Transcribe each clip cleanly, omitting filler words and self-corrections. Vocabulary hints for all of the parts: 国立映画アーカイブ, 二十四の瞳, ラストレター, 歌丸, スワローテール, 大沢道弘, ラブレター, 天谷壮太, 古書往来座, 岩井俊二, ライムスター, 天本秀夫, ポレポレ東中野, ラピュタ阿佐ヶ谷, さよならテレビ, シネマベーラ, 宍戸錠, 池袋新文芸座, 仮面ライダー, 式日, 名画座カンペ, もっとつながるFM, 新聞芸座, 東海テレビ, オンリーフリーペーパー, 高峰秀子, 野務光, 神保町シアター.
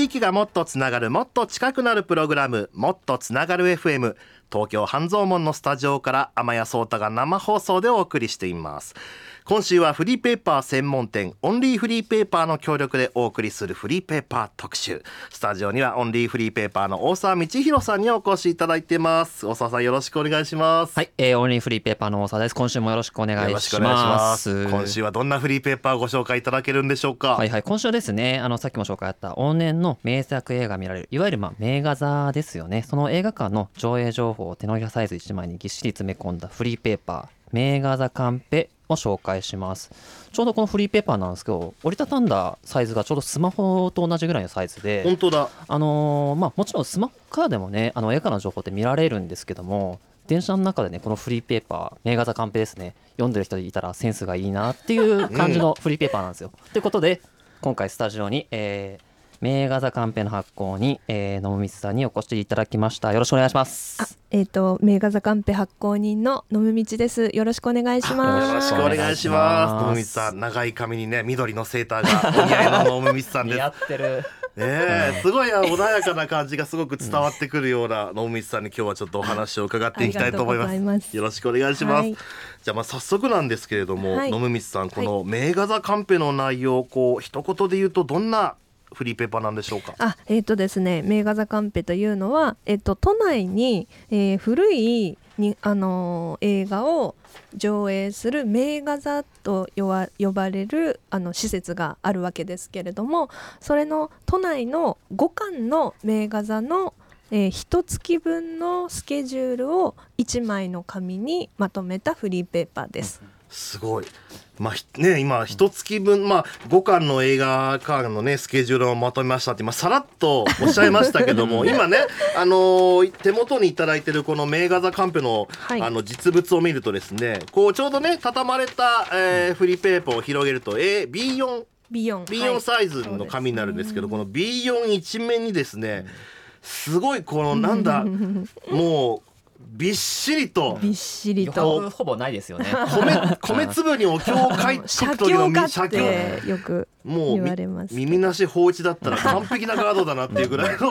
地域がもっとつながる、もっと近くなるプログラム、もっとつながる FM、 東京半蔵門のスタジオから天谷壮太が生放送でお送りしています。今週はフリーペーパー専門店オンリーフリーペーパーの協力でお送りするフリーペーパー特集。スタジオにはオンリーフリーペーパーの大沢道弘さんにお越しいただいています。大沢さん、よろしくお願いします。はい、オンリーフリーペーパーの大沢です。今週もよろしくお願いします。今週はどんなフリーペーパーをご紹介いただけるんでしょうか。はいはい、今週ですね、さっきも紹介あった往年の名作映画見られる、いわゆる名画座ですよね。その映画館の上映情報を手のひらサイズ1枚にぎっしり詰め込んだフリーペーパー、名画座カンペを紹介します。ちょうどこのフリーペーパーなんですけど、折りたたんだサイズがちょうどスマホと同じぐらいのサイズで、本当だ。もちろんスマホからでもね、映画の情報って見られるんですけども、電車の中でね、このフリーペーパー、名画座カンペですね、読んでる人いたらセンスがいいなっていう感じのフリーペーパーなんですよ。ということで今回スタジオに、名画座カンペの発行に、野務光さんにお越しいただきました。よろしくお願いします。名画座カンペ発行人の野務光です。よろしくお願いします。よろしくお願いします。野務光さん、長い髪にね、緑のセーターがお似合いの野務光さんです。似合ってる。すごい穏やかな感じがすごく伝わってくるような野務光さんに今日はちょっとお話を伺っていきたいと思います。よろしくお願いします。はい、じゃあ早速なんですけれども、野務光さん、この名画座カンペの内容、こう一言で言うとどんなフリーペーパーなんでしょうか。ですね、名画座カンペというのは、都内に、古いに、映画を上映する名画座と呼ばれる施設があるわけですけれども、それの都内の5館の名画座の1月分のスケジュールを1枚の紙にまとめたフリーペーパーです。すごい。今1月分、5巻の映画館の、スケジュールをまとめましたって、さらっとおっしゃいましたけども今ね、手元にいただいてるこの名画座カンペの、実物を見るとですね、こうちょうどね、畳まれた、フリーペーパーを広げると、B4 サイズの紙になるんですけど、この B4 一面にですね、すごいこのもうびっしりとほぼないですよね。米粒にお経を書いておくというのを写経ってよく言われます。耳なし放置だったら完璧なガードだなっていうぐらいの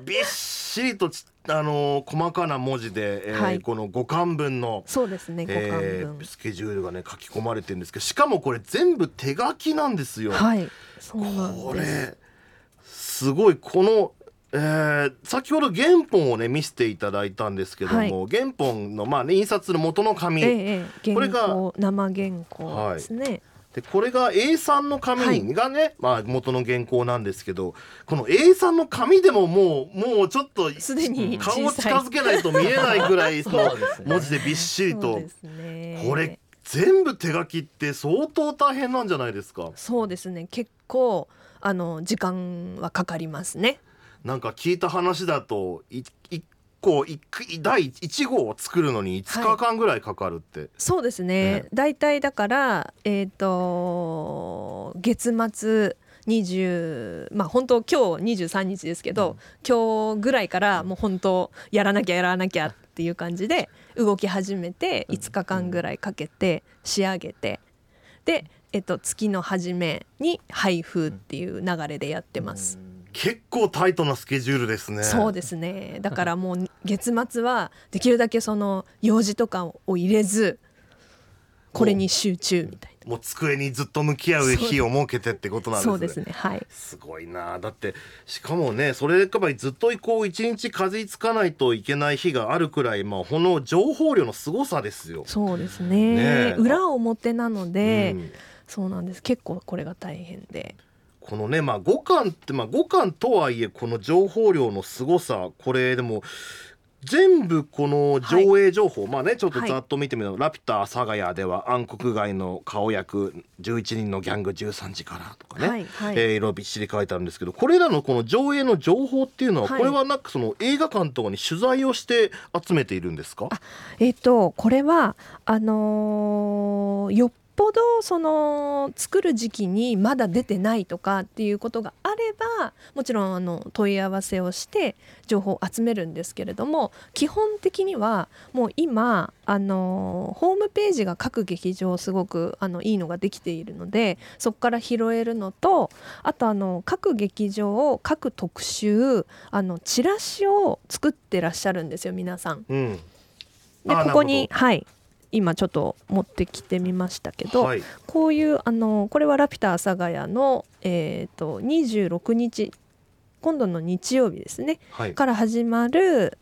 びっしりと細かな文字で、この5巻分のスケジュールがね、書き込まれてるんですけど、しかもこれ全部手書きなんですよ。そうなんです。これすごい。この先ほど原本をね、見せていただいたんですけども、原本の印刷の元の紙、これが生原稿ですね。でこれが A3 の紙がね、元の原稿なんですけど、この A3 の紙でももうちょっとすでに顔を近づけないと見えないぐらいの文字でびっしりと、これ全部手書きって相当大変なんじゃないですか。そうですね、結構時間はかかりますね。なんか聞いた話だと第1号を作るのに5日間ぐらいかかるって、そうですね、大体だから、月末本当今日23日ですけど、今日ぐらいからもう本当やらなきゃっていう感じで動き始めて、5日間ぐらいかけて仕上げて、で、月の初めに配布っていう流れでやってます。結構タイトなスケジュールですね。そうですね、だからもう月末はできるだけその用事とかを入れず、これに集中みたいな、もう机にずっと向き合う日を設けてってことなんですね。そうですね、すごいな。だってしかもね、それからずっとこう一日風邪つかないといけない日があるくらい、この情報量のすごさですよ。そうです ね、裏表なので、そうなんです。結構これが大変で、このね、5巻って、5巻とはいえこの情報量のすごさ、これでも全部この上映情報、ちょっとざっと見てみると、ラピュタ阿佐ヶ谷では暗黒街の顔役11人のギャング13時からとかね、いろいろびっしり書いてあるんですけど、これらのこの上映の情報っていうのは、これはなんかその映画館とかに取材をして集めているんですか。これはよっぽどその作る時期にまだ出てないとかっていうことがあれば、もちろん問い合わせをして情報を集めるんですけれども、基本的にはもう今ホームページが各劇場すごくいいのができているので、そこから拾えるのと、あと各劇場各特集チラシを作ってらっしゃるんですよ皆さん、うん、でここに、はい、今ちょっと持ってきてみましたけど、はい、こういうこれはラピュタ阿佐ヶ谷の、26日、今度の日曜日ですね、はい、から始まる、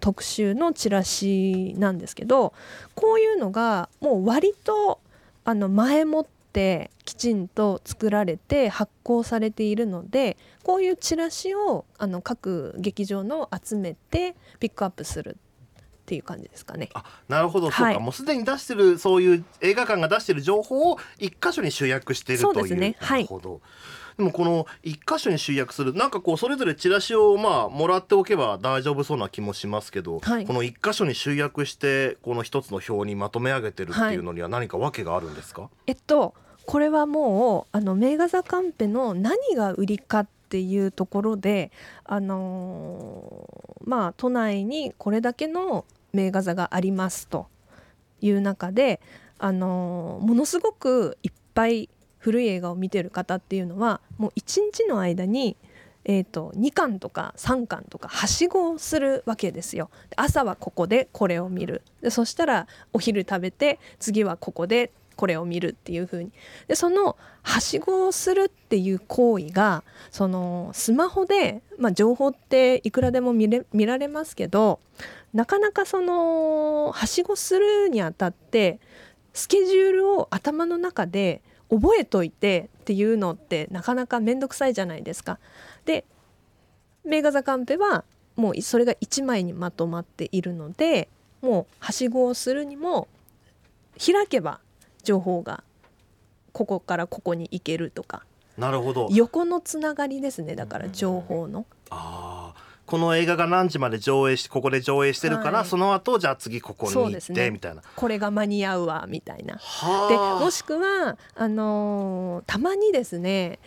特集のチラシなんですけど、こういうのがもう割と前もってきちんと作られて発行されているので、こういうチラシを各劇場の集めてピックアップするっていう感じですかね。あ、なるほど、はい、そうか、もうすでに出してる、そういう映画館が出してる情報を一箇所に集約しているという。そうですね、はい、なるほど。でもこの一箇所に集約する、なんかこうそれぞれチラシをまあもらっておけば大丈夫そうな気もしますけど、はい、この一箇所に集約してこの一つの表にまとめ上げてるっていうのには何か訳があるんですか？はい、これはもう名画座カンペの何が売りかっていうところで、まあ都内にこれだけの名画座がありますという中で、ものすごくいっぱい古い映画を見てる方っていうのはもう1日の間に、2巻とか3巻とかはしごをするわけですよ。朝はここでこれを見る、でそしたらお昼食べて次はここでこれを見るっていう風に、でそのはしごをするっていう行為がそのスマホで、まあ、情報っていくらでも見られますけど、なかなかそのはしごするにあたってスケジュールを頭の中で覚えといてっていうのってなかなかめんどくさいじゃないですか。で名画座カンペはもうそれが1枚にまとまっているので、もうはしごをするにも開けば情報がここからここに行けるとか。なるほど、横のつながりですね。だから情報の、あ、この映画が何時まで上映し、ここで上映してるから、はい、その後じゃあ次ここに行って、ね、みたいな、これが間に合うわみたいな。でもしくはたまにですね、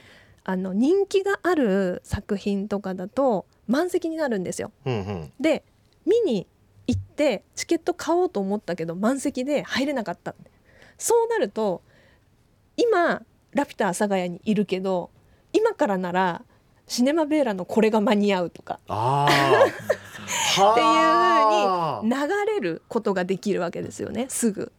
人気がある作品とかだと満席になるんですよ、うんうん、で見に行ってチケット買おうと思ったけど満席で入れなかった。そうなると今ラピュタ阿佐ヶ谷にいるけど今からならシネマベーラのこれが間に合うとか、あっていう風に流れることができるわけですよね、すぐ。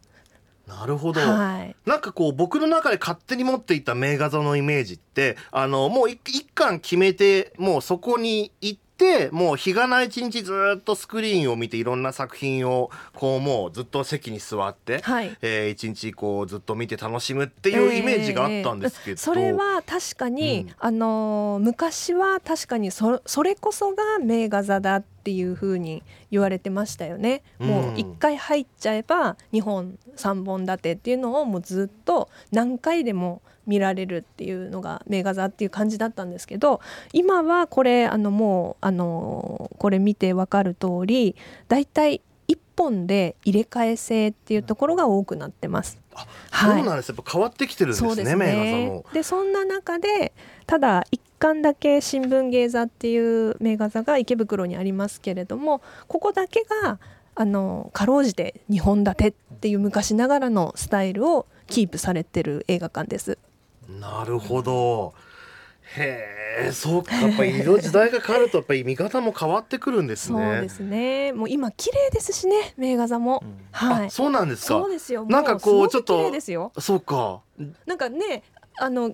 なるほど、はい、なんかこう僕の中で勝手に持っていた名画座のイメージって、もう一巻決めてもうそこに行って、でもう日がない一日ずっとスクリーンを見ていろんな作品をこうもうずっと席に座って、はい、一日こうずっと見て楽しむっていうイメージがあったんですけど、それは確かに、うん、昔は確かに それこそが名画座だっていう風に言われてましたよね。もう一回入っちゃえば2本3本立てっていうのをもうずっと何回でも見られるっていうのが名画座っていう感じだったんですけど、今はこれもうこれ見て分かる通りだいたい1本で入れ替え制っていうところが多くなってます。あ、はい、そうなんです。やっぱ変わってきてるんですね、そうですね、名画座も。でそんな中でただ1巻だけ新聞芸座っていう名画座が池袋にありますけれども、ここだけがかろうじて2本立てっていう昔ながらのスタイルをキープされてる映画館です。なるほど、へえ、そうか、やっぱり色時代が変わるとやっぱり見方も変わってくるんですね。そうですね、もう今綺麗ですしね、名画座も、うん、はい、あ、そうなんですか。そうですよ、なんかこうちょっと綺麗ですよ。そうか、なんかね、汚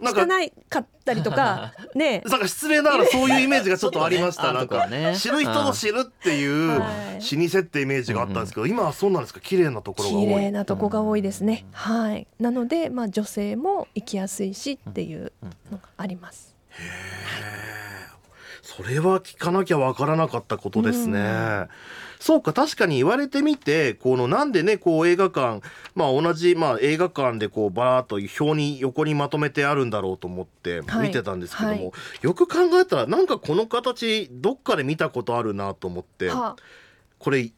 かったりとかね、なんか失礼ながらそういうイメージがちょっとありました、ね、なんか知る人を知るっていう老舗ってイメージがあったんですけど、はい、今はそうなんですか、綺麗なところが多い。綺麗なとこが多いですね、うん、はい、なので、まあ、女性も行きやすいしっていうのがあります、うんうん、へえ、それは聞かなきゃわからなかったことですね、うん、そうか、確かに言われてみて、このなんでね、こう映画館、まあ、同じ、まあ、映画館でこうバーっと表に横にまとめてあるんだろうと思って見てたんですけども、はいはい、よく考えたらなんかこの形どっかで見たことあるなと思って、はあ、これ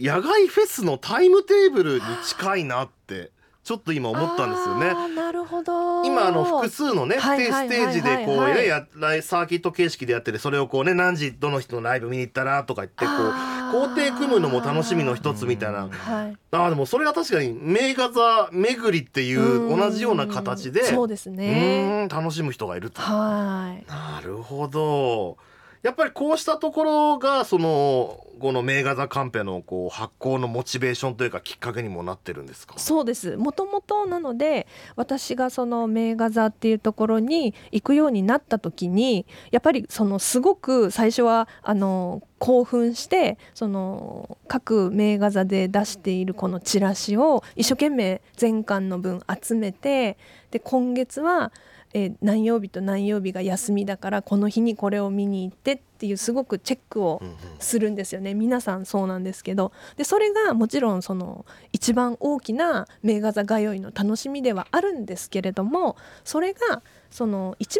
野外フェスのタイムテーブルに近いなってちょっと今思ったんですよね。なるほど。今複数のねステージでこうねサーキット形式でやってて、それをこうね何時どの人のライブ見に行ったらとか言ってこう工程組むのも楽しみの一つみたいな。あでもそれは確かに名画座巡りっていう同じような形で、そうですね、楽しむ人がいると。なるほど。やっぱりこうしたところがこの名画座カンペのこう発行のモチベーションというかきっかけにもなってるんですか？そうです。もともとなので私がその名画座っていうところに行くようになった時に、やっぱりすごく最初は興奮して、各名画座で出しているこのチラシを一生懸命全巻の分集めて、で今月は何曜日と何曜日が休みだからこの日にこれを見に行ってっていう、すごくチェックをするんですよね、皆さんそうなんですけど。でそれがもちろん一番大きな名画座通いの楽しみではあるんですけれども、それが1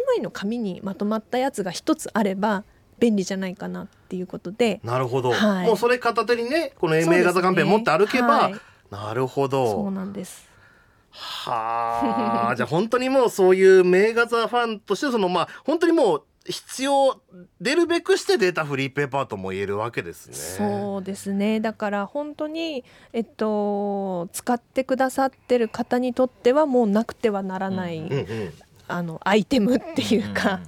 枚の紙にまとまったやつが一つあれば便利じゃないかなっていうことで。なるほど、はい、もうそれ片手にねこの名画座カンペ持って歩けば、ね、はい、なるほど、そうなんです。はあ、じゃあ本当にもうそういう名画座ファンとして本当にもう必要出るべくして出たフリーペーパーとも言えるわけですね。そうですね。だから本当に、使ってくださってる方にとってはもうなくてはならない、アイテムっていうか、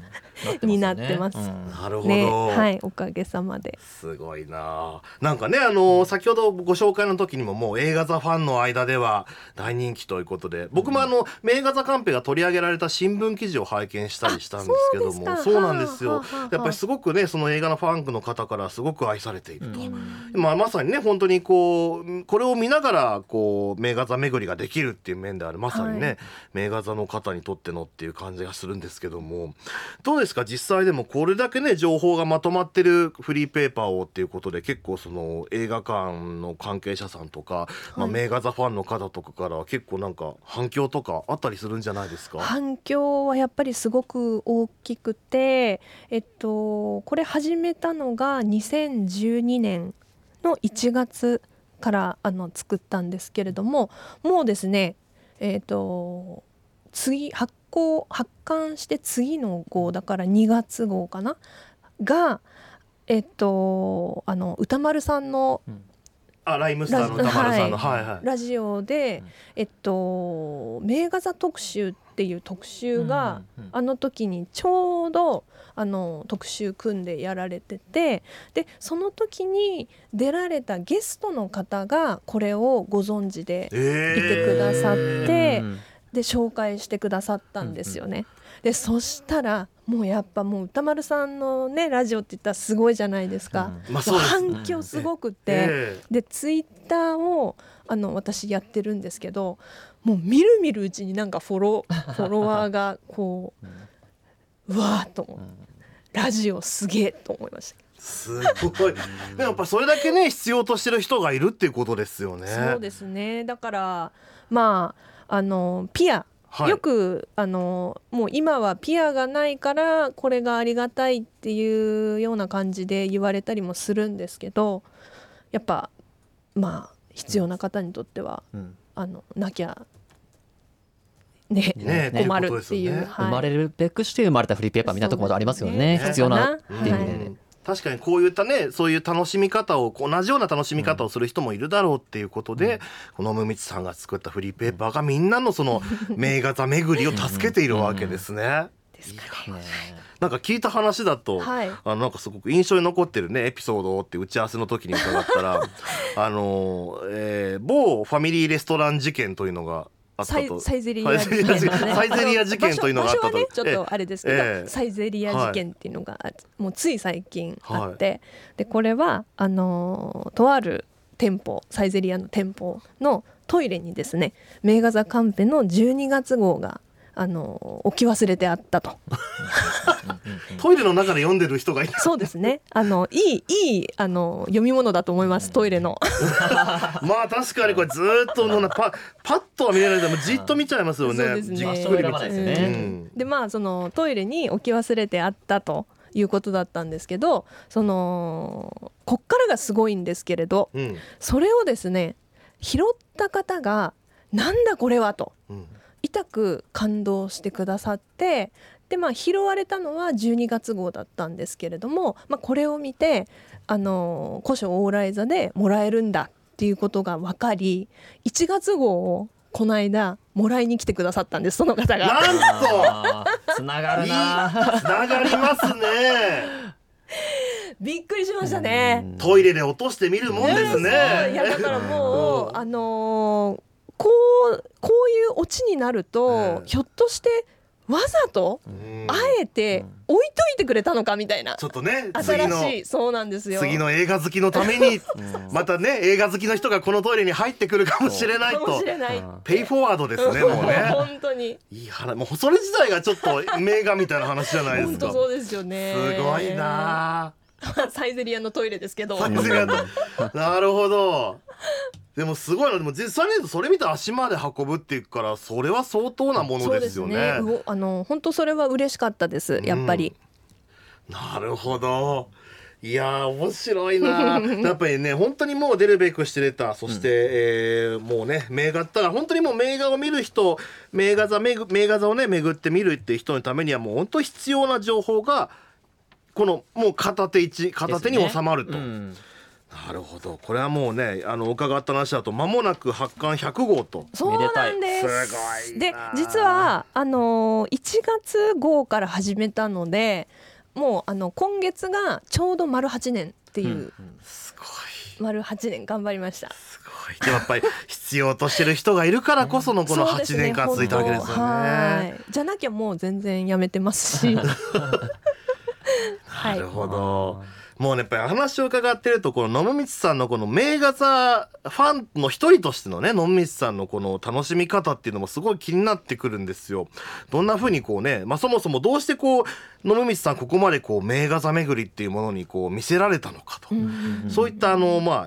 になってます。なるほど、ね、はい、おかげさまで。すごいな。なんかね先ほどご紹介の時にももう映画座ファンの間では大人気ということで、僕も名画座カンペが取り上げられた新聞記事を拝見したりしたんですけども、そうなんですよ。やっぱりすごくね映画のファンクの方からすごく愛されていると、まさにね本当にこれを見ながら名画座巡りができるっていう面である、まさにね、はい、名画座の方にとってのっていう感じがするんですけども、どうですか実際でもこれだけね情報がまとまってるフリーペーパーをっていうことで、結構映画館の関係者さんとか、はい、名画座ファンの方とかからは結構なんか反響とかあったりするんじゃないですか？反響はやっぱりすごく大きくて、これ始めたのが2012年の1月から作ったんですけれども、もうですね次発刊して次の号だから2月号かなが、歌丸さんの、ライムスターの歌丸さんの、はいはい、ラジオで、名画座特集っていう特集が、あの時にちょうど特集組んでやられてて、でその時に出られたゲストの方がこれをご存知でいてくださって、で紹介してくださったんですよね、でそしたらもうやっぱもう歌丸さんのねラジオって言ったらすごいじゃないですか、反響すごくて、でツイッターを私やってるんですけど、もうみるみるうちになんかフォロワーがこううわーと思って、ラジオすげえと思いました。すごい。でやっぱそれだけね必要としてる人がいるっていうことですよね。そうですね。だからピア、はい、よくもう今はピアがないからこれがありがたいっていうような感じで言われたりもするんですけど、やっぱ必要な方にとっては、なきゃね困るっていう、生まれるべくして生まれたフリーペーパーみたいなところもありますよね。必要なっていう意味でね。確かにこういったねそういう楽しみ方を同じような楽しみ方をする人もいるだろうっていうことで、このむみちさんが作ったフリーペーパーがみんなの名画座巡りを助けているわけですね。なんか聞いた話だと、なんかすごく印象に残ってるねエピソードって打ち合わせの時に伺ったら某ファミリーレストラン事件というのがあったと。サイゼリア事件というのがあったと。場所はねちょっとあれですけど、サイゼリア事件っていうのが、もうつい最近あって、でこれはとある店舗、サイゼリアの店舗のトイレにですね名画座カンペの12月号が置き忘れてあったと。トイレの中で読んでる人がいた。そうですね。いい読み物だと思います、トイレの。確かにこれずっとパッとは見れないけどじっと見ちゃいますよね。そうですね。じっと見れないですよね。でトイレに置き忘れてあったということだったんですけど、こっからがすごいんですけれど、それをですね拾った方がなんだこれはと、痛く感動してくださって、で、拾われたのは12月号だったんですけれども、これを見て古書オーライ座でもらえるんだっていうことが分かり、1月号をこの間もらいに来てくださったんです、その方が。なんとつながるな、つながりますね。びっくりしましたね。トイレで落としてみるもんですね。いやだからもうこういうオチになると、ひょっとしてわざとあえて置いといてくれたのかみたいな、ちょっとね、新しい、そうなんですよ、次の映画好きのためにまたね、映画好きの人がこのトイレに入ってくるかもしれないと、ペイフォワードですね、もうね。本当にいい話、もうそれ自体がちょっと名画みたいな話じゃないですか。本当そうですよね、すごいな。サイゼリアのトイレですけど、サイゼリアのなるほど。でもすごいな、でも実際にそれ見て足まで運ぶっていうから、それは相当なものですよね。そうですね、本当それは嬉しかったです、やっぱり、なるほど。いや面白いな。やっぱりね、本当にもう出るべくして出た、そして、もうね、名画ったら本当にもう名画を見る人、名画座をね巡って見るっていう人のためにはもう本当必要な情報がこのもう片手に収まると。なるほど、これはもうね、伺った話だと間もなく発刊100号と。そうなんです、すごい。で、実は1月号から始めたので、もう今月がちょうど丸8年っていう、すごい、丸8年頑張りました。すごい。でもやっぱり必要としてる人がいるからこそのこの8年間続いたわけですよね。はい、じゃなきゃもう全然やめてますし。なるほど、もうね、やっぱり話を伺ってると、この野々道さんのこの名画座ファンの一人としてのね、野々道さんのこの楽しみ方っていうのもすごい気になってくるんですよ。どんな風にこうね、そもそもどうしてこう野々道さんここまでこう名画座巡りっていうものにこう見せられたのかと、そういった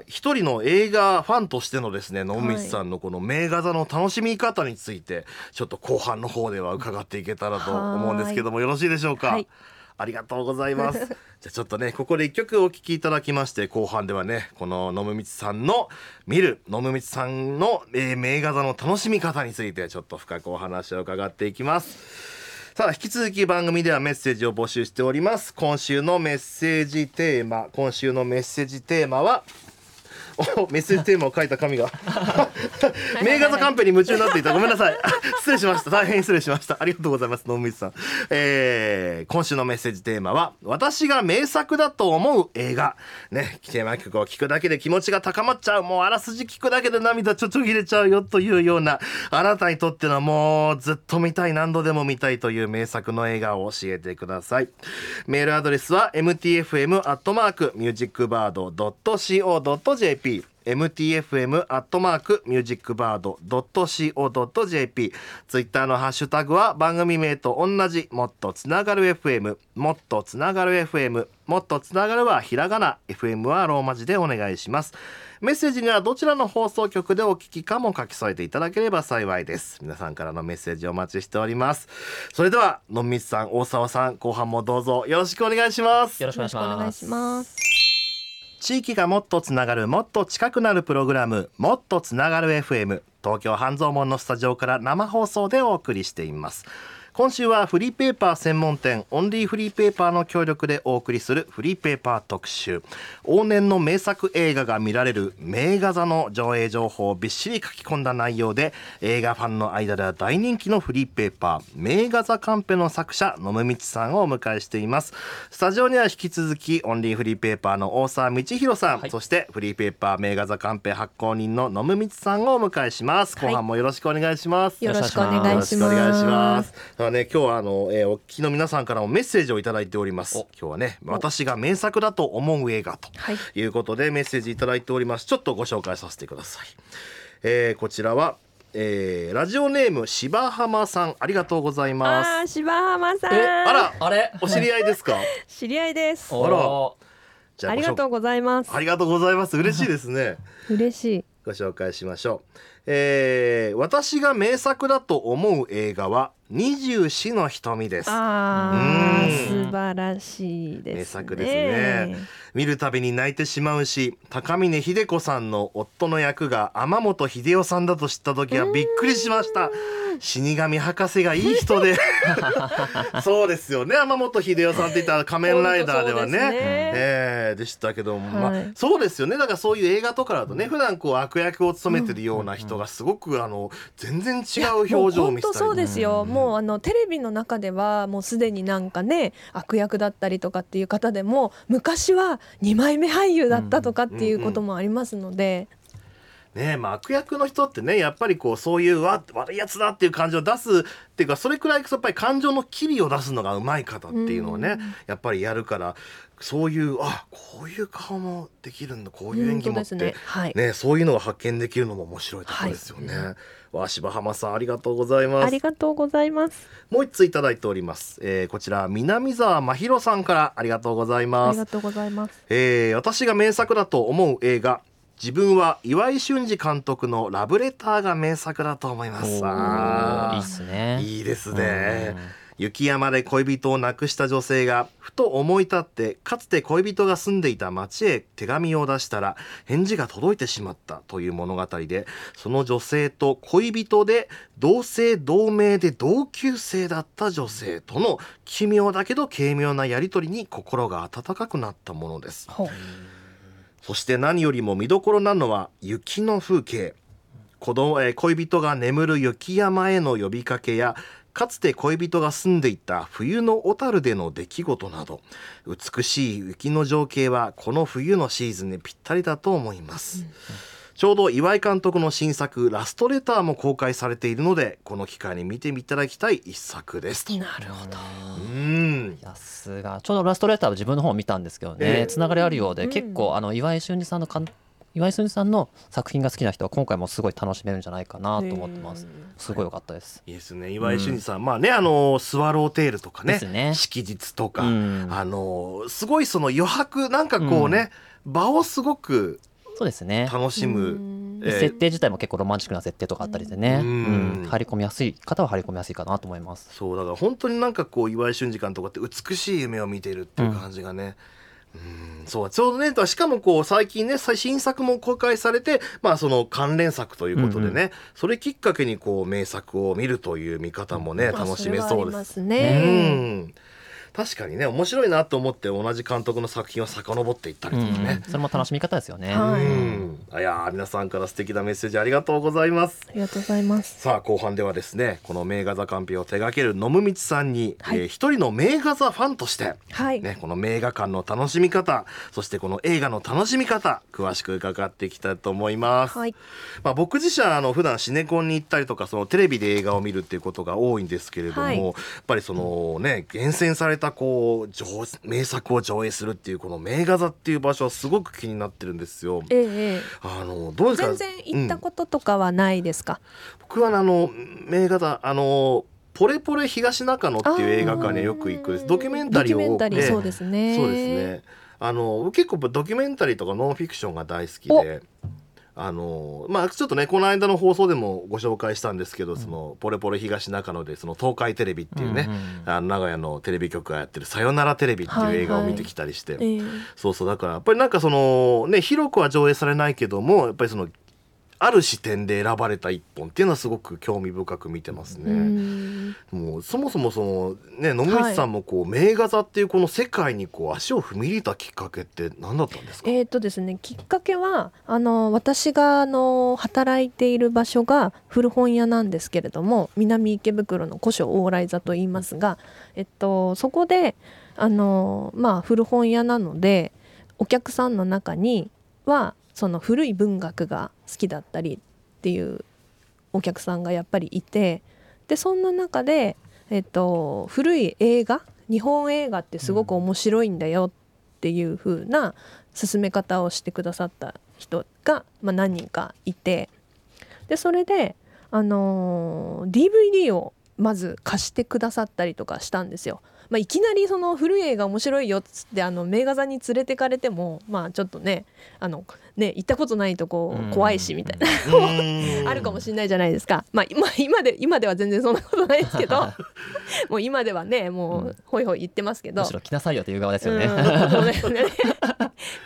一人の映画ファンとしてのですね、野々道さんのこの名画座の楽しみ方について、ちょっと後半の方では伺っていけたらと思うんですけども、よろしいでしょうか。はい、ありがとうございます。じゃあちょっとね、ここで一曲お聴きいただきまして、後半ではね、この野々道さんの野々道さんの、名画座の楽しみ方についてちょっと深くお話を伺っていきます。さあ、引き続き番組ではメッセージを募集しております。今週のメッセージテーマはメッセージテーマを書いた紙が名画座カンペに夢中になっていた、ごめんなさい。失礼しました、大変失礼しました。ありがとうございます、野々道さん。今週のメッセージテーマは、私が名作だと思う映画ね。テーマ曲を聴くだけで気持ちが高まっちゃう、もうあらすじ聴くだけで涙ちょちょ切れちゃうよというような、あなたにとってのもうずっと見たい、何度でも見たいという名作の映画を教えてください。メールアドレスは mtfm@musicbird.co.jp、mtfm@musicbird.co.jp、 ツイッターのハッシュタグは番組名と同じ、もっとつながる FM、 もっとつながる FM、 もっとつながるはひらがな、 FM はローマ字でお願いします。メッセージにはどちらの放送局でお聞きかも書き添えていただければ幸いです。皆さんからのメッセージお待ちしております。それでは野々道さん、大沢さん、後半もどうぞよろしくお願いします。よろしくお願いします。地域がもっとつながる、もっと近くなるプログラム、もっとつながる FM、 東京半蔵門のスタジオから生放送でお送りしています。今週はフリーペーパー専門店オンリーフリーペーパーの協力でお送りするフリーペーパー特集、往年の名作映画が見られる名画座の上映情報をびっしり書き込んだ内容で、映画ファンの間では大人気のフリーペーパー名画座カンペの作者、野々道さんをお迎えしています。スタジオには引き続きオンリーフリーペーパーの大沢道弘さん、はい、そしてフリーペーパー名画座カンペ発行人の野々道さんをお迎えします。後半もよろしくお願いします。はい、よろしくお願いします。ね、今日はお聞きの皆さんからもメッセージをいただいております。今日はね、私が名作だと思う映画ということでメッセージいただいております。ちょっとご紹介させてください。こちらは、ラジオネーム柴浜さん、ありがとうございます。あ、柴浜さん、あら、あれ、お知り合いですか？知り合いです。あら、じゃあ、ありがとうございます。ありがとうございます。嬉しいですね。嬉しい。ご紹介しましょう。私が名作だと思う映画は二十四の瞳です。あ、素晴らしいですね。名作ですね。見るたびに泣いてしまうし、高峰秀子さんの夫の役が天本秀夫さんだと知った時はびっくりしました。死神博士がいい人でそうですよね。天本秀夫さんって言ったら仮面ライダーでは ね、でしたけども、はい、まあ、そうですよね。だからそういう映画とかだとね、普段こう悪役を務めてるような人がすごく全然違う表情を見せたり、本当そうですよ。もうテレビの中ではもうすでになんかね、悪役だったりとかっていう方でも昔は2枚目俳優だったとかっていうこともありますので、ねえ、まあ、悪役の人ってね、やっぱりこうそういう悪いやつだっていう感情を出すっていうか、それくらいやっぱり感情の機微を出すのがうまい方っていうのをね、やっぱりやるから、そういうこういう顔もできるんだ、こういう演技もって、ね、はい、ね、そういうのを発見できるのも面白いところですよね。わ、柴浜さん、ありがとうございます。ありがとうございます。もう一ついただいております、こちら南沢真宏さんから、ありがとうございます。ありがとうございます、私が名作だと思う映画、自分は岩井俊二監督のラブレターが名作だと思います。あ、いいですね。いいですね。雪山で恋人を亡くした女性がふと思い立って、かつて恋人が住んでいた町へ手紙を出したら返事が届いてしまったという物語で、その女性と恋人で同姓同名で同級生だった女性との奇妙だけど軽妙なやり取りに心が温かくなったものです。そして何よりも見どころなのは雪の風景、恋人が眠る雪山への呼びかけや、かつて恋人が住んでいた冬の小樽での出来事など、美しい雪の情景はこの冬のシーズンにぴったりだと思います、ちょうど岩井監督の新作ラストレターも公開されているので、この機会に見ていただきたい一作です。なるほど。さすが。ちょうどラストレターは自分の方を見たんですけどね、つながりあるようで、結構岩井俊二さんの作品が好きな人は今回もすごい楽しめるんじゃないかなと思ってます。すごい良かったです。いいですね、岩井俊二さん、まあね、スワローテールとかね、式日とか、すごいその余白なんかこうね、場をすごく、そうですね、楽しむ、設定自体も結構ロマンチックな設定とかあったりでね、張り込みやすい方は張り込みやすいかなと思います。そうだから本当になんかこう岩井俊二監督って美しい夢を見ているっていう感じがね、そうちょうどね、しかもこう最近ね、新作も公開されて、まあ、その関連作ということでね、それきっかけにこう名作を見るという見方もね、楽しめそうです。それはありますね。確かにね、面白いなと思って同じ監督の作品を遡っていったりとかね、それも楽しみ方ですよね。いや、皆さんから素敵なメッセージありがとうございます。ありがとうございます。さあ、後半ではですね、この名画座カンペを手掛ける野武道さんに、一人の名画座ファンとして、この名画館の楽しみ方、そしてこの映画の楽しみ方、詳しく伺っていきたいと思います、まあ、僕自身普段シネコンに行ったりとか、そのテレビで映画を見るっていうことが多いんですけれども、やっぱりそのね、厳選されたこう名作を上映するっていうこの名画座っていう場所はすごく気になってるんですよ。どうですか、全然行ったこととかはないですか？僕は名画座ポレポレ東中野っていう映画館によく行くです。ドキュメンタリーを多くて、そうですね、結構ドキュメンタリーとかノンフィクションが大好きで、まあ、ちょっとね、この間の放送でもご紹介したんですけど、そのポレポレ東中野でその東海テレビっていうね、長屋のテレビ局がやってるさよならテレビっていう映画を見てきたりして、そうそう、だからやっぱりなんかそのね、広くは上映されないけども、やっぱりそのある視点で選ばれた一本っていうのはすごく興味深く見てますね。もうそもそもその、ね、野武道さんもこう、名画座っていうこの世界にこう足を踏み入れたきっかけって何だったんですか？ですね、きっかけは私が働いている場所が古本屋なんですけれども、南池袋の古書往来座といいますが、そこでまあ、古本屋なのでお客さんの中にはその古い文学が好きだったりっていうお客さんがやっぱりいて、でそんな中で、古い映画、日本映画ってすごく面白いんだよっていう風な進め方をしてくださった人が、まあ、何人かいて、でそれで、DVD をまず貸してくださったりとかしたんですよ。まあ、いきなりその古い映画面白いよっつって名画座に連れてかれても、まあ、ちょっとね行ったことないとこ怖いしみたいなあるかもしれないじゃないですか、まあ、今では全然そんなことないですけどもう今ではねもうホイホイ言ってますけど、むしろ来なさいよという側ですよね、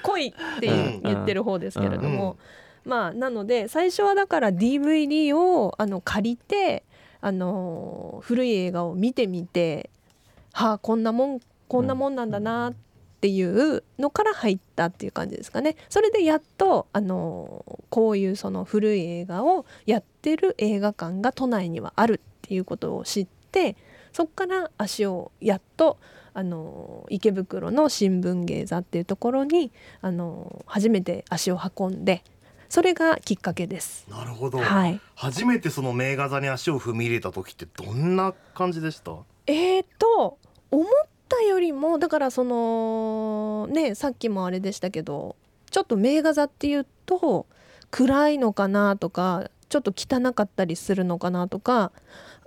来いって言ってる方ですけれども、まあ、なので最初はだから DVD を借りて古い映画を見てみて、はあ、こんなもんなんだなっていうのから入ったっていう感じですかね。それでやっとこういうその古い映画をやってる映画館が都内にはあるっていうことを知って、そこから足をやっと池袋の新文芸座っていうところに初めて足を運んで、それがきっかけです。なるほど、はい、初めてその名画座に足を踏み入れた時ってどんな感じでした？思ったよりもだからそのねさっきもあれでしたけど、ちょっと名画座っていうと暗いのかなとかちょっと汚かったりするのかなとか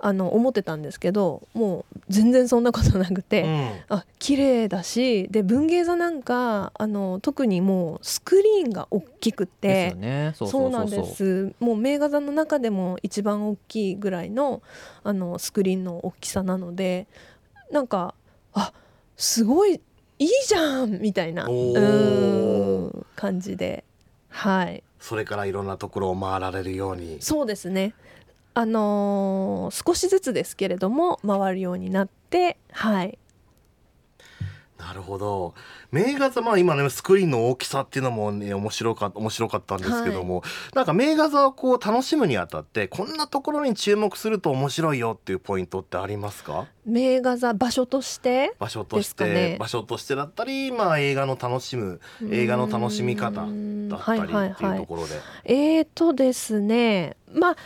思ってたんですけど、もう全然そんなことなくて、あ、綺麗だし、で文芸座なんか特にもうスクリーンが大きくてですよね。そうなんです。もう名画座の中でも一番大きいぐらいのスクリーンの大きさなので、なんかあ、すごいいいじゃんみたいな感じで、はい、それからいろんなところを回られるように。そうですね、少しずつですけれども回るようになって、はい、なるほど。名画座、まあ、今ねスクリーンの大きさっていうのも、ね、面白かったんですけども、はい、なんか名画座をこう楽しむにあたってこんなところに注目すると面白いよっていうポイントってありますか？名画座場所としてですかね。場所としてだったり、まあ、映画の楽しみ方だったりっていうところで、ですね、まあ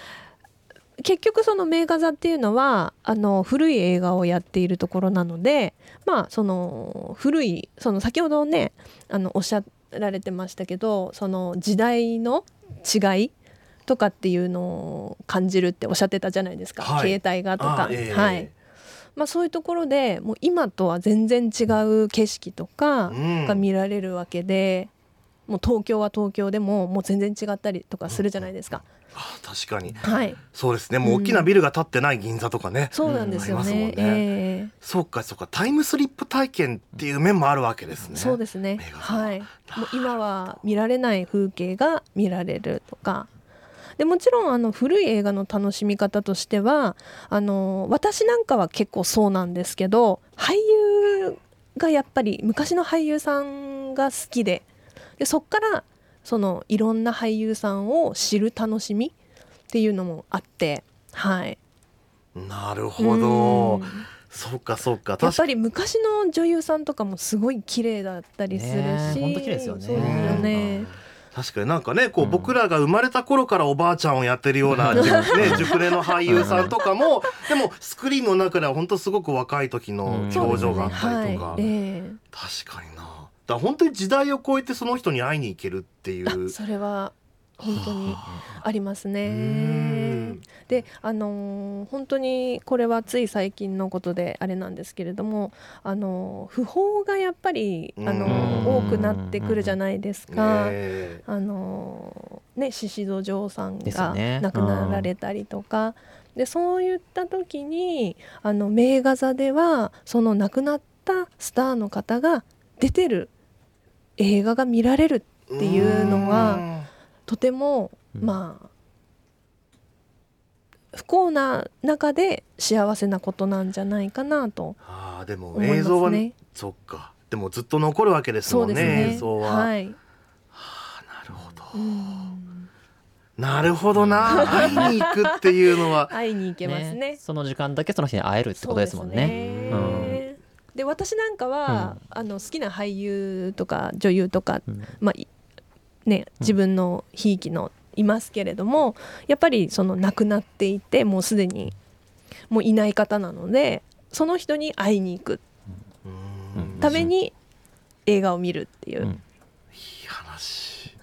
結局その名画座っていうのは古い映画をやっているところなので、まあその古いその先ほどねおっしゃられてましたけど、その時代の違いとかっていうのを感じるっておっしゃってたじゃないですか、はい、携帯がとか、はい、まあ、そういうところでもう今とは全然違う景色とかが見られるわけで、もう東京は東京でもう全然違ったりとかするじゃないですか、あ、確かに、はい、そうですね。もう大きなビルが建ってない銀座とかね、そうなんですよね、ありますもんね、そうかタイムスリップ体験っていう面もあるわけですね。そうですね、はい、もう今は見られない風景が見られるとかで、もちろん古い映画の楽しみ方としては私なんかは結構そうなんですけど、俳優がやっぱり昔の俳優さんが好きで、でそっからそのいろんな俳優さんを知る楽しみっていうのもあって、はい、なるほど、そうかやっぱり昔の女優さんとかもすごい綺麗だったりするし、本当綺麗ですよね。そうですよね。確かになんかねこう僕らが生まれた頃からおばあちゃんをやってるような、ね、熟年の俳優さんとかもでもスクリーンの中では本当すごく若い時の表情があったりとか、確かにな。だ本当に時代を超えてその人に会いに行けるっていう、それは本当にありますね、で本当にこれはつい最近のことであれなんですけれども、訃報がやっぱり多くなってくるじゃないですか、ね、宍戸錠さんが亡くなられたりとかで、そういった時に名画座ではその亡くなったスターの方が出てる映画が見られるっていうのはとても、まあ不幸な中で幸せなことなんじゃないかなと思いますね。でも映像はね、そっか、でもずっと残るわけですもんね。そうですね、映像は、はい、はあ、なるほど、なるほどな。会いに行くっていうのは会いに行けますね。その時間だけその人に会えるってことですもんね。で私なんかは、好きな俳優とか女優とか、まあね、自分のひいきのいますけれども、やっぱりその亡くなっていてもうすでにもういない方なので、その人に会いに行くために映画を見るっていう、いい話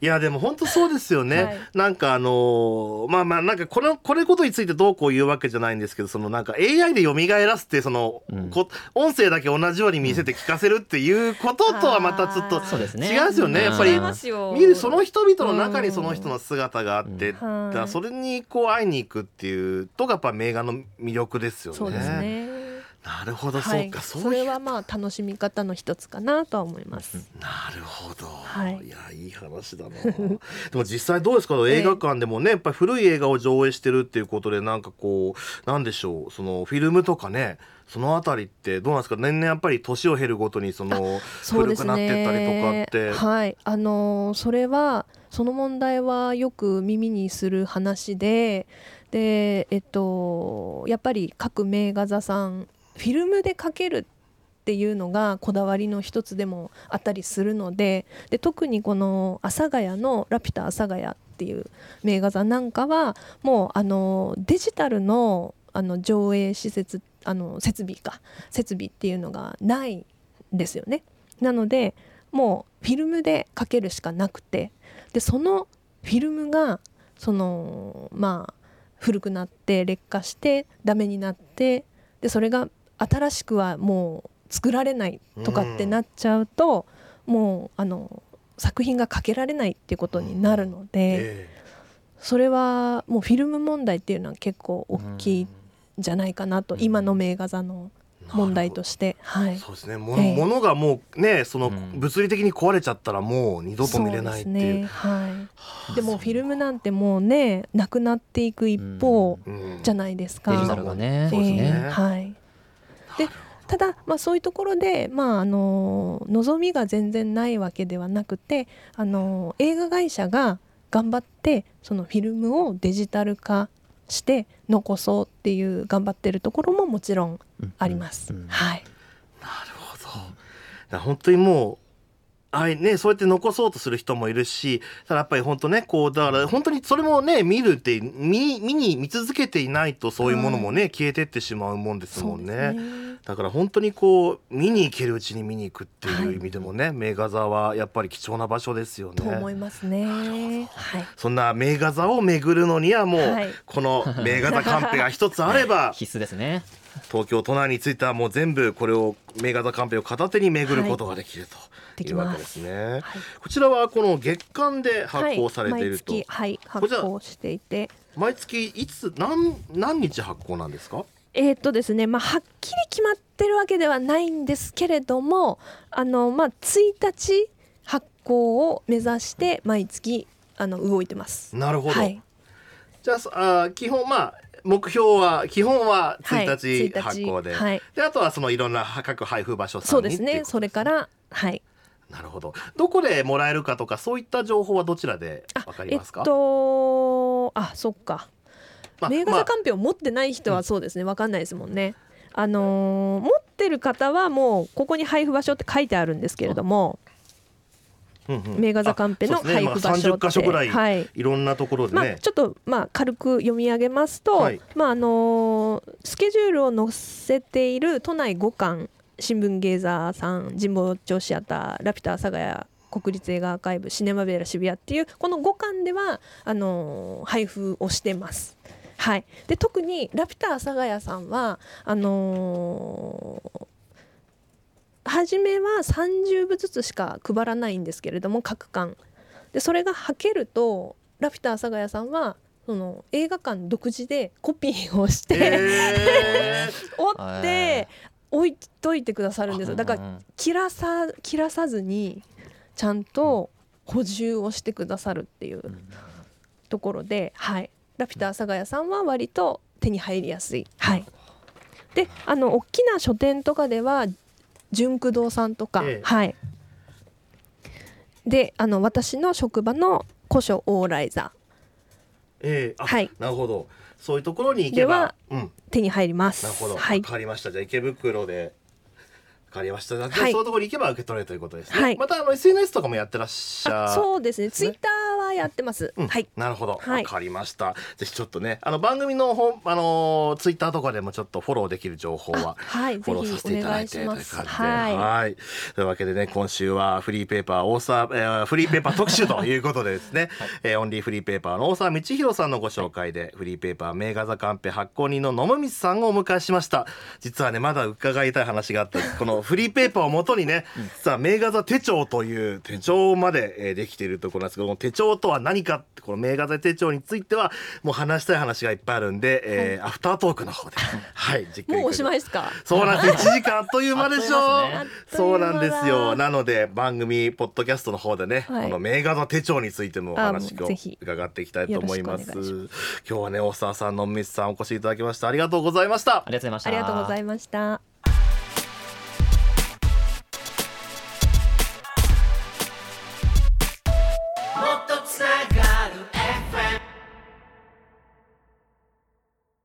いやでも本当そうですよね、はい、なんかまあなんかこれことについてどうこう言うわけじゃないんですけど、そのなんか AI で蘇らせてその、うん、音声だけ同じように見せて聞かせるっていうこととはまたちょっと違うんですよね、うん、やっぱり見るその人々の中にその人の姿があって、うん、だそれにこう会いに行くっていうとがやっぱ名画の魅力ですよね。そうですね、なるほど、はい、そうか、それはまあ楽しみ方の一つかなとは思います。なるほど、はい、いやいい話だな。でも実際どうですか、映画館でもねやっぱり古い映画を上映してるっていうことで、なんかこうなんでしょう、そのフィルムとかねそのあたりってどうなんですか、年々やっぱり年を経るごとにその古くなってったりとかって、はい、それはその問題はよく耳にする話で、で、やっぱり各名画座さんフィルムで描けるっていうのがこだわりの一つでもあったりするの で特にこの阿佐ヶ谷のラピュタ阿佐ヶ谷っていう名画座なんかはもうデジタル の上映施設設備っていうのがないんですよね。なのでもうフィルムで描けるしかなくて、でそのフィルムがそのまあ古くなって劣化してダメになって、でそれが新しくはもう作られないとかってなっちゃうと、うん、もう作品がかけられないっていうことになるので、それはもうフィルム問題っていうのは結構大きいんじゃないかなと、うん、今の名画座の問題として、はい、そうですね、物がもうねその物理的に壊れちゃったらもう二度と見れないっていう、そうですね、はい、でもフィルムなんてもうねなくなっていく一方じゃないですか、デジタルがね、そうですね、はい、でただ、まあ、そういうところで、まあ、望みが全然ないわけではなくて、映画会社が頑張ってそのフィルムをデジタル化して残そうっていう頑張ってるところももちろんあります、うんうん、はい、なるほど。だから本当にもうね、そうやって残そうとする人もいるし、ただやっぱり本当ねこうだから本当にそれもね見るって見続けていないとそういうものもね、うん、消えてってしまうもんですもん ねだから本当にこう見に行けるうちに見に行くっていう意味でもね、はい、名画座はやっぱり貴重な場所ですよねと思いますね、はい、そんな名画座を巡るのにはもう、はい、この名画座カンペが一つあれば必須ですね。東京都内についてはもう全部これを名画座カンペを片手に巡ることができると、はいいうわけですね、はい、こちらはこの月間で発行されていると、はい、毎月、はい、発行していて、毎月いつ 何日発行なんですか。ですね、まあ、はっきり決まってるわけではないんですけれども、まあ、1日発行を目指して毎月動いてます。なるほど、はい、じゃあ基本まあ目標は基本は1日発行で、はいはい、であとはそのいろんな各配布場所さんに、そうですね、それからはい、なるほど。どこでもらえるかとかそういった情報はどちらでわかりますか。あ、そっか、ま、名画座カンペを持ってない人はそうですね、わかんないですもんね、持ってる方はもうここに配布場所って書いてあるんですけれども、うんうん、名画座カンペの配布場所って、30箇所ぐらい、はい、いろんなところでね、まあ、ちょっと、まあ、軽く読み上げますと、はい、まあスケジュールを載せている都内5館、新聞芸座さん、神保町シアター、ラピュタ阿佐ヶ谷、国立映画アーカイブ、シネマベラ渋谷っていうこの5館では配布をしてます、はい、で特にラピュタ阿佐ヶ谷さんは初めは30部ずつしか配らないんですけれども、各館でそれがはけるとラピュタ阿佐ヶ谷さんはその映画館独自でコピーをして、折って置いといてくださるんですよ。だから切らさずにちゃんと補充をしてくださるっていうところで、はい、ラピュタ阿佐ヶ谷さんは割と手に入りやすい、はい、で大きな書店とかでは純駆堂さんとか、はい、で私の職場の古書往来座、はい、なるほど、そういうところに行けば、うん、手に入ります。なるほど、はい、分かりました。じゃあ池袋で分かりました、はい、そういうところに行けば受け取れるということですね、はい、またSNS とかもやってらっしゃる。そうですね、ツイッターははやってます、うん、はい、なるほど、はい、分かりました。ぜひちょっとね、番組のツイッターとかでもちょっとフォローできる情報は、はい、フォローさせていただいてという感じで、はい、はい、というわけでね、今週はフリーペーパー大沢、フリーペーパー特集ということでですね、はい、オンリーフリーペーパーの大沢道弘さんのご紹介で、はい、フリーペーパー名画座カンペ発行人の野々道さんをお迎えしました。実はね、まだ伺いたい話があったこのフリーペーパーをもとにね、実は名画座手帳という手帳までできているところなんですけども、手帳とは何かって、この名画座手帳についてはもう話したい話がいっぱいあるんで、アフタートークの方で、はい、じっくりもうおしまいですか。そうなんです、1時間あっという間でしょう。そうなんですよ。なので番組ポッドキャストの方でね、はい、この名画座手帳についてもお話を伺っていきたいと思います。今日はね、大沢さん、野々道さんお越しいただきました。ありがとうございました。ありがとうございました。